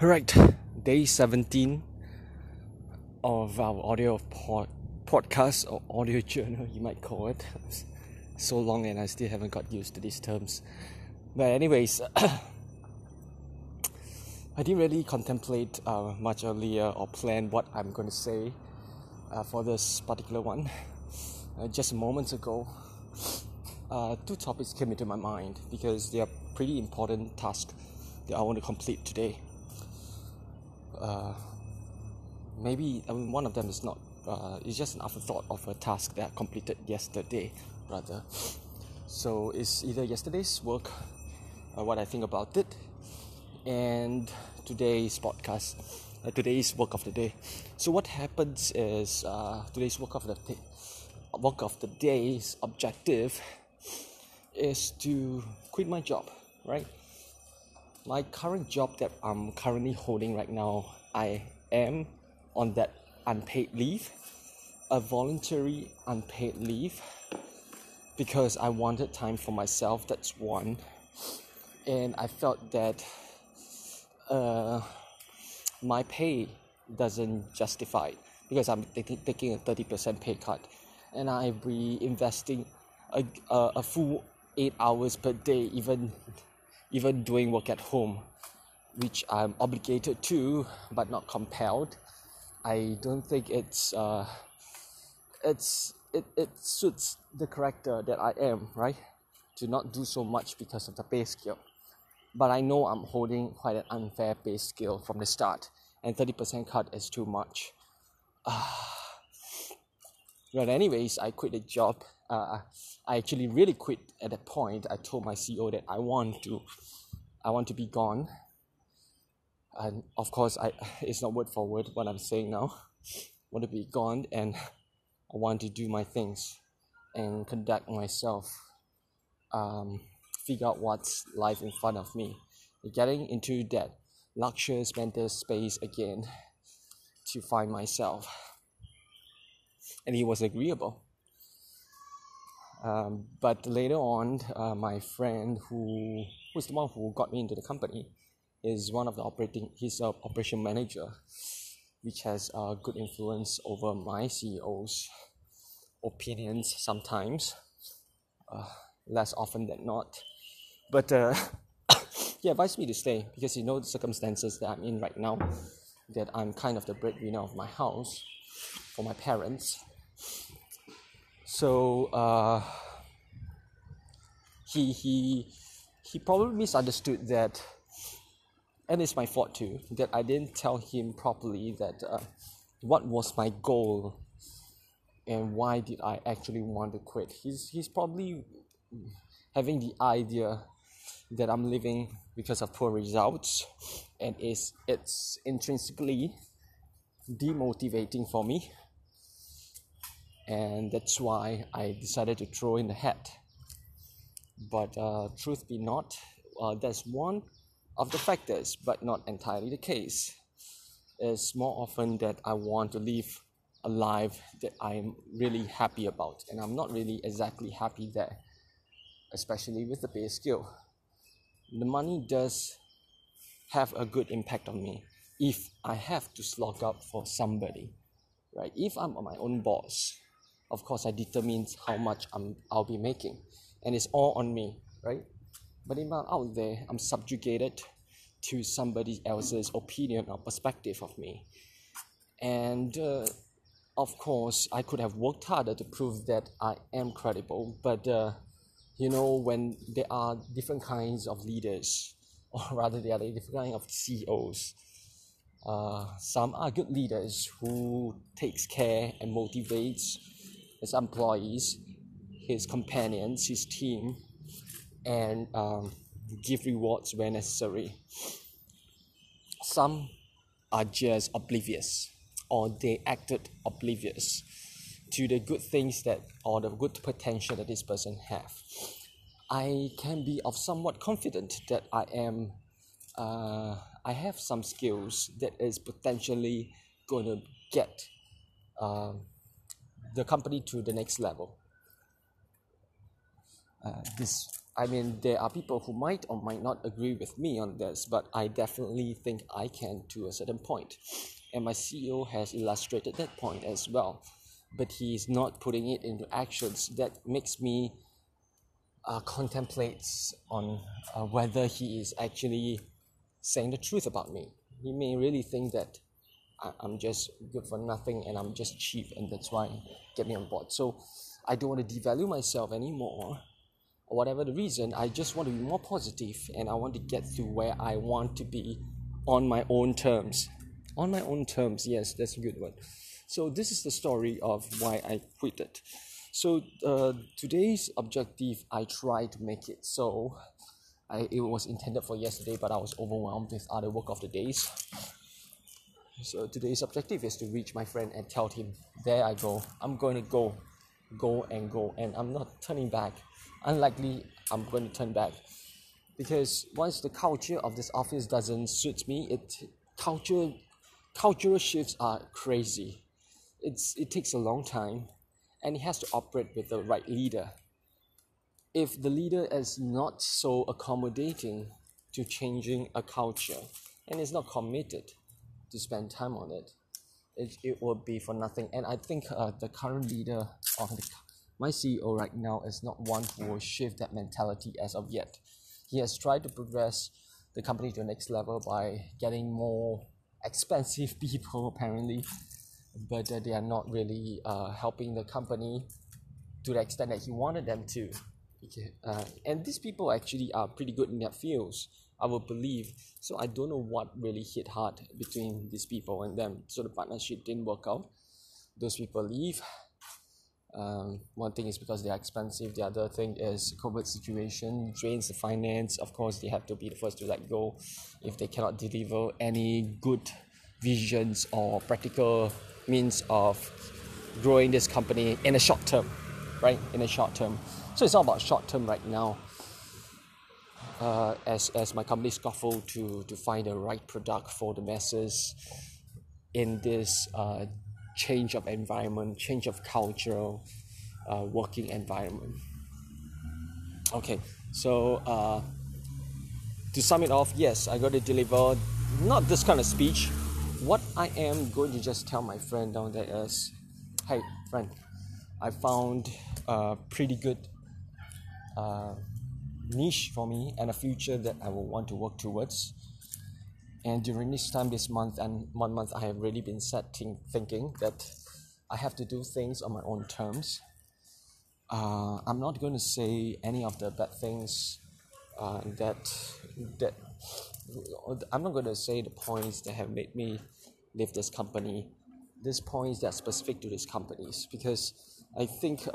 Alright, day 17 of our audio podcast or audio journal, you might call it. It's so long and I still haven't got used to these terms. But anyways, I didn't really contemplate much earlier or plan what I'm going to say for this particular one. Just moments ago, two topics came into my mind because they are pretty important tasks that I want to complete today. One of them is not. It's just an afterthought of a task that I completed yesterday, rather. So it's either yesterday's work, what I think about it, and today's podcast, today's work of the day. So what happens is today's work of the day's objective is to quit my job, right? My current job that I'm currently holding right now, I am on that unpaid leave, a voluntary unpaid leave, because I wanted time for myself, that's one. And I felt that my pay doesn't justify it, because I'm taking a 30% pay cut, and I'll be investing a full 8 hours per day, even doing work at home, which I'm obligated to but not compelled. I don't think it suits the character that I am, right? To not do so much because of the pay scale. But I know I'm holding quite an unfair pay scale from the start, and 30% cut is too much. But anyways, I quit the job. I actually really quit at that point. I told my CEO that I want to be gone. And of course, it's not word for word what I'm saying now. I want to be gone and I want to do my things and conduct myself. Figure out what's life in front of me. Getting into that luxurious mental space again to find myself. And he was agreeable. But later on, my friend who's the one who got me into the company is one of the operation manager, which has a good influence over my CEO's opinions sometimes, less often than not. But he advised me to stay because he knows the circumstances that I'm in right now, that I'm kind of the breadwinner of my house for my parents. So he probably misunderstood that, and it's my fault too, that I didn't tell him properly that what was my goal and why did I actually want to quit. He's probably having the idea that I'm leaving because of poor results, and it's intrinsically demotivating for me. And that's why I decided to throw in the hat. But truth be not, that's one of the factors, but not entirely the case. It's more often that I want to live a life that I'm really happy about. And I'm not really exactly happy there, especially with the pay scale. The money does have a good impact on me if I have to slog up for somebody, right? If I'm my own boss, of course, I determine how much I'll be making, and it's all on me, right? But if I'm out there, I'm subjugated to somebody else's opinion or perspective of me. And of course, I could have worked harder to prove that I am credible, but when there are different kinds of leaders, or rather there are different kinds of CEOs, some are good leaders who takes care and motivates his employees, his companions, his team, and give rewards where necessary. Some are just oblivious, or they acted oblivious to the good things that, or the good potential that this person have. I can be of somewhat confident that I have some skills that is potentially going to get the company to the next level. This I mean, there are people who might or might not agree with me on this, but I definitely think I can to a certain point. And my CEO has illustrated that point as well. But he's not putting it into actions. That makes me contemplate on whether he is actually saying the truth about me. He may really think that I'm just good for nothing and I'm just cheap, and that's why get me on board. So I don't want to devalue myself anymore. Whatever the reason, I just want to be more positive, and I want to get to where I want to be on my own terms. On my own terms, yes, that's a good one. So this is the story of why I quit it. So today's objective, I tried to make it. So it was intended for yesterday, but I was overwhelmed with other work of the days. So today's objective is to reach my friend and tell him, there I go, I'm going to go, and I'm not turning back. Unlikely I'm going to turn back, because once the culture of this office doesn't suit me, cultural shifts are crazy. It takes a long time, and it has to operate with the right leader. If the leader is not so accommodating to changing a culture and is not committed to spend time on it, it will be for nothing. And I think the current leader of my CEO right now is not one who will shift that mentality as of yet. He has tried to progress the company to the next level by getting more expensive people, apparently, but they are not really helping the company to the extent that he wanted them to. And these people actually are pretty good in their fields, I would believe. So I don't know what really hit hard between these people and them. So the partnership didn't work out. Those people leave. One thing is because they are expensive. The other thing is COVID situation drains the finance. Of course, they have to be the first to let go if they cannot deliver any good visions or practical means of growing this company in the short term, right? In the short term. So it's all about short term right now. As my company scuffle to find the right product for the masses in this change of environment, change of cultural working environment. Okay, so to sum it off, yes, I got to deliver not this kind of speech. What I am going to just tell my friend down there is, hey, friend, I found a pretty good niche for me and a future that I will want to work towards. And during this time, this month and 1 month, I have really been thinking that I have to do things on my own terms. I'm not going to say any of the bad things that I'm not going to say the points that have made me leave this company. These points that are specific to these companies, because I think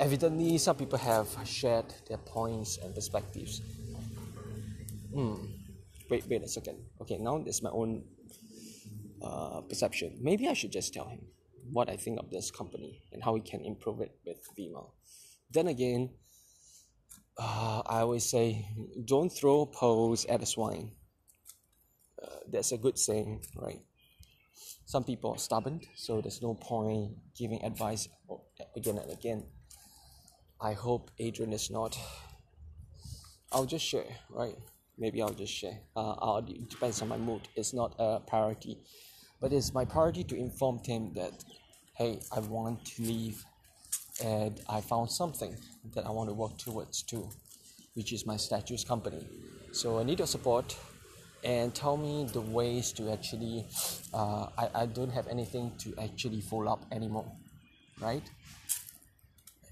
evidently some people have shared their points and perspectives. Wait a second. Okay, now it's my own perception. Maybe I should just tell him what I think of this company and how we can improve it with VML. Then again, I always say, don't throw pearls at a swine. That's a good saying, right? Some people are stubborn, so there's no point giving advice again and again. I hope Adrian is not. I'll just share, right? Maybe I'll just share. It depends on my mood. It's not a priority. But it's my priority to inform him that, hey, I want to leave and I found something that I want to work towards too, which is my statues company. So I need your support and tell me the ways to actually, I don't have anything to actually follow up anymore, right?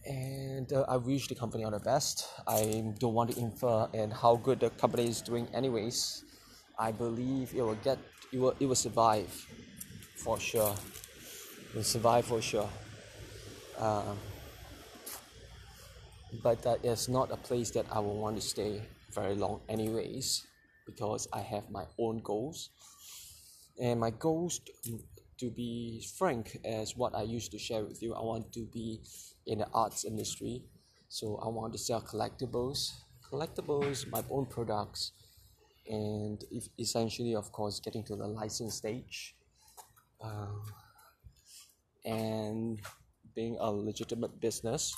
And I wish the company all the best. I don't want to infer and how good the company is doing anyways. I believe it will survive for sure. It will survive for sure. But that is not a place that I will want to stay very long anyways, because I have my own goals. And my goals, to be frank, as what I used to share with you, I want to be in the arts industry. So I want to sell collectibles, my own products, and essentially, of course, getting to the license stage, and being a legitimate business.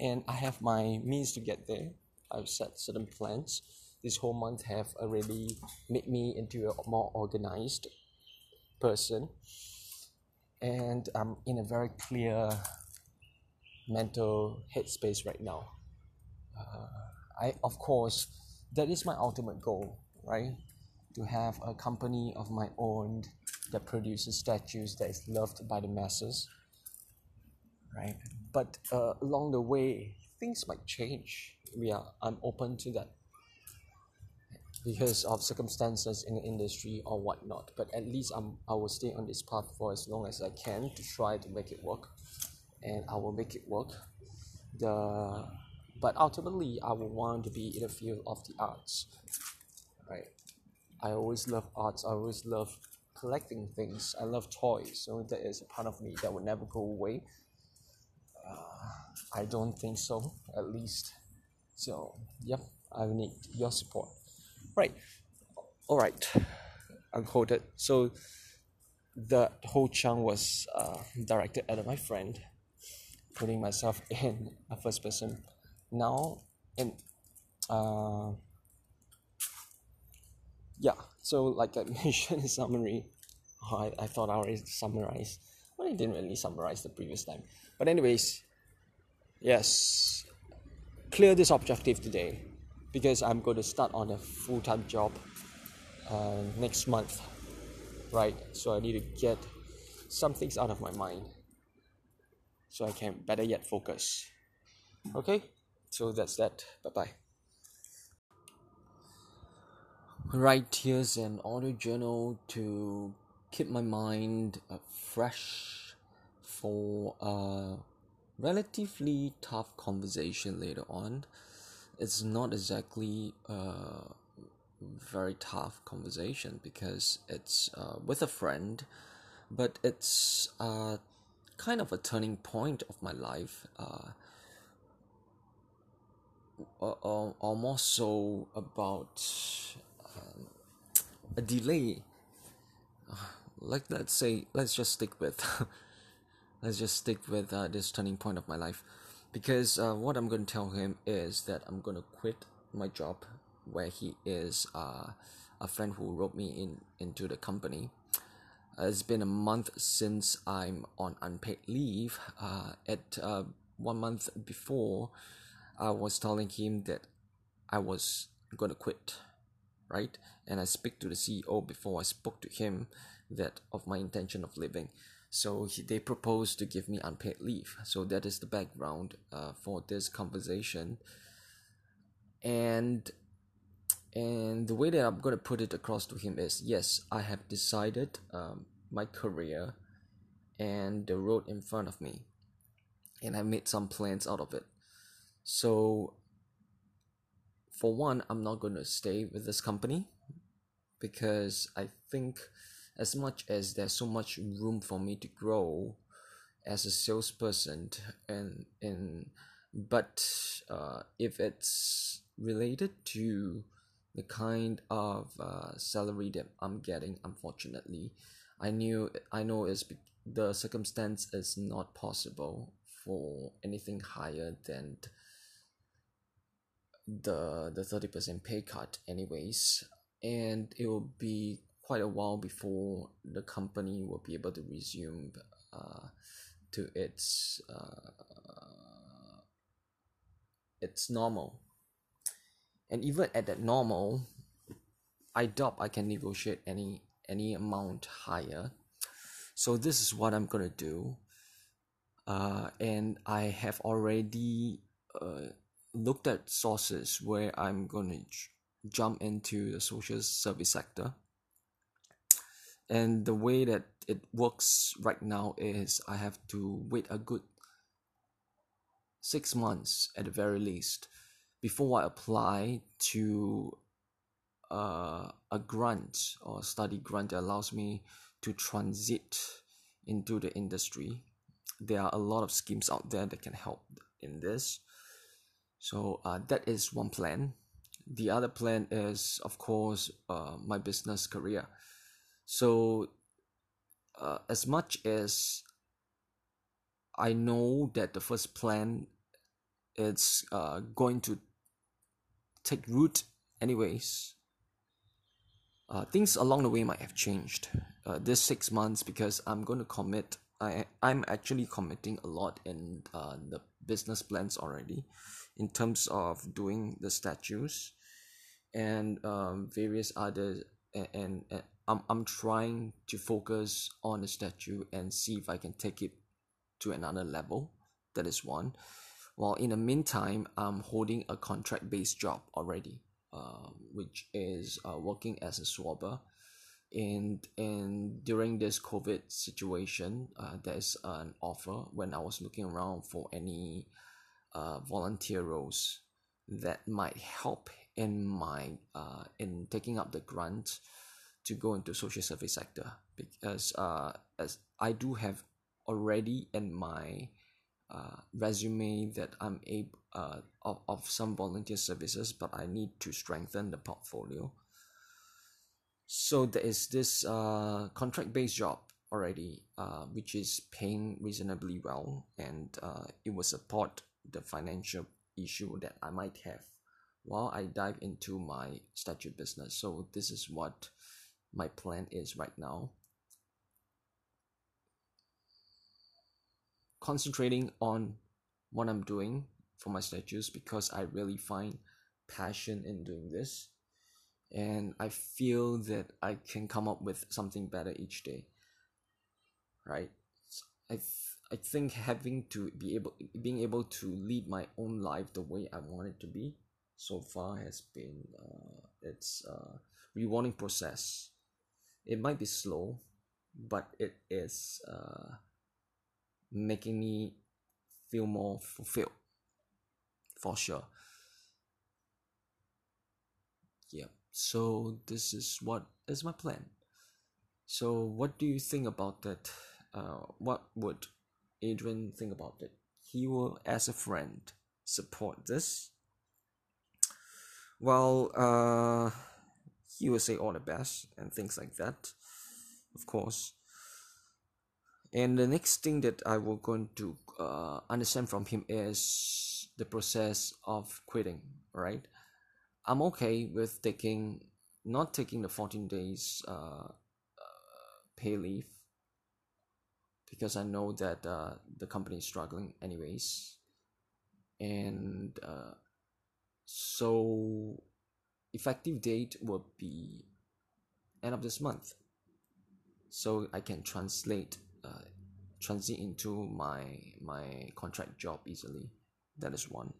and I have my means to get there. I've set certain plans. This whole month have already made me into a more organized person, and I'm in a very clear mental headspace right now. I, of course, that is my ultimate goal, right? To have a company of my own that produces statues that is loved by the masses, right? But along the way, things might change. I'm open to that because of circumstances in the industry or whatnot. But at least I will stay on this path for as long as I can to try to make it work, and I will make it work. But ultimately, I will want to be in the field of the arts, right? I always love arts. I always love collecting things. I love toys. So that is a part of me that will never go away. I don't think so, at least. So, yep, I need your support. Right. All right. I'll hold it. So, the whole chunk was directed at my friend, putting myself in a first person. Now, and yeah, so like I mentioned in summary, I thought I already summarized. Well, I didn't really summarize the previous time. But anyways, yes, clear this objective today, because I'm going to start on a full-time job next month, right? So I need to get some things out of my mind so I can better yet focus. Okay? So that's that. Bye-bye. Right, here's an audio journal to keep my mind fresh for a relatively tough conversation later on. It's not exactly a very tough conversation because it's with a friend, but it's kind of a turning point of my life. Or more so about a delay. Let's just stick with this turning point of my life, because what I'm going to tell him is that I'm going to quit my job where he is a friend who roped me into the company. It's been a month since I'm on unpaid leave. At 1 month before, I was telling him that I was going to quit, right? And I speak to the CEO before I spoke to him that of my intention of leaving. So they proposed to give me unpaid leave. So that is the background for this conversation. And the way that I'm going to put it across to him is, yes, I have decided my career and the road in front of me, and I made some plans out of it. So, for one, I'm not going to stay with this company because I think as much as there's so much room for me to grow as a salesperson, but if it's related to the kind of salary that I'm getting, unfortunately, I know it's the circumstance is not possible for anything higher than the 30% pay cut anyways, and it will be quite a while before the company will be able to resume to its normal. And even at that normal, I doubt I can negotiate any amount higher. So this is what I'm gonna do, and I have already looked at sources where I'm going to jump into the social service sector. And the way that it works right now is I have to wait a good 6 months at the very least before I apply to a grant or study grant that allows me to transit into the industry. There are a lot of schemes out there that can help in this. So that is one plan. The other plan is, of course, my business career. So as much as I know that the first plan it's going to take root anyways. Things along the way might have changed this 6 months, because I'm going to commit. I'm actually committing a lot in the business plans already, in terms of doing the statues and various other, and I'm trying to focus on the statue and see if I can take it to another level. That is one. While in the meantime, I'm holding a contract-based job already, which is working as a swabber, and during this COVID situation, there's an offer when I was looking around for any volunteer roles that might help in my in taking up the grant to go into social service sector, because as I do have already in my resume that I'm able of some volunteer services, but I need to strengthen the portfolio. So there is this contract-based job already, which is paying reasonably well, and it will support the financial issue that I might have while I dive into my statue business. So this is what my plan is right now. Concentrating on what I'm doing for my statues, because I really find passion in doing this, and I feel that I can come up with something better each day, right? I think having to being able to lead my own life the way I want it to be so far has been it's a rewarding process. It might be slow, but it is making me feel more fulfilled, for sure. Yeah, so this is what is my plan. So what do you think about that? What would Adrian think about it? He will, as a friend, support this. Well, he will say all the best and things like that, of course. And the next thing that I will going to understand from him is the process of quitting, right? I'm okay with not taking the 14 days pay leave, because I know that the company is struggling anyways. And so effective date will be end of this month, so I can transit into my contract job easily. That is one.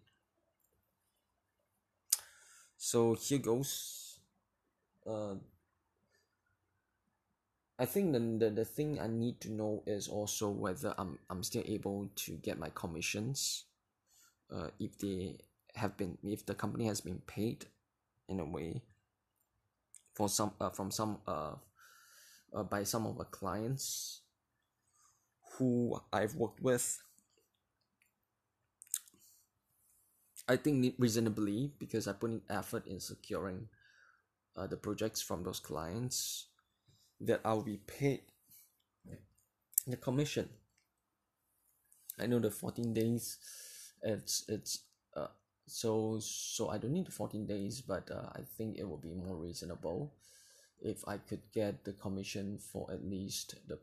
So here goes. I think the thing I need to know is also whether I'm still able to get my commissions, if the company has been paid in a way for some by some of our clients who I've worked with. I think reasonably, because I put in effort in securing the projects from those clients, that I'll be paid the commission. I know the 14 days, it's so I don't need the 14 days, but I think it will be more reasonable if I could get the commission for at least the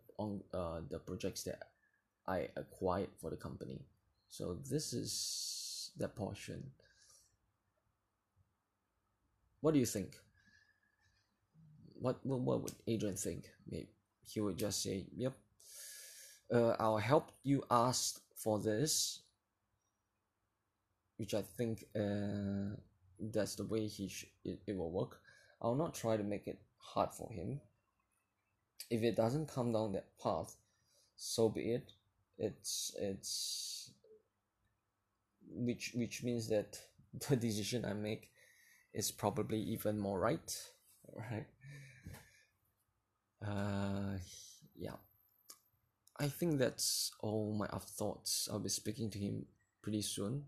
projects that I acquired for the company. So this is that portion. What do you think? What would Adrian think? Maybe he would just say, "Yep, I'll help you ask for this," which I think that's the way it will work. I'll not try to make it hard for him. If it doesn't come down that path, so be it. It's which means that the decision I make is probably even more right. Yeah, I think that's all my thoughts. I'll be speaking to him pretty soon,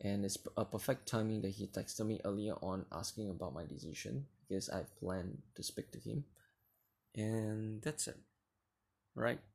and it's a perfect timing that he texted me earlier on asking about my decision, because I've planned to speak to him. And that's it, right?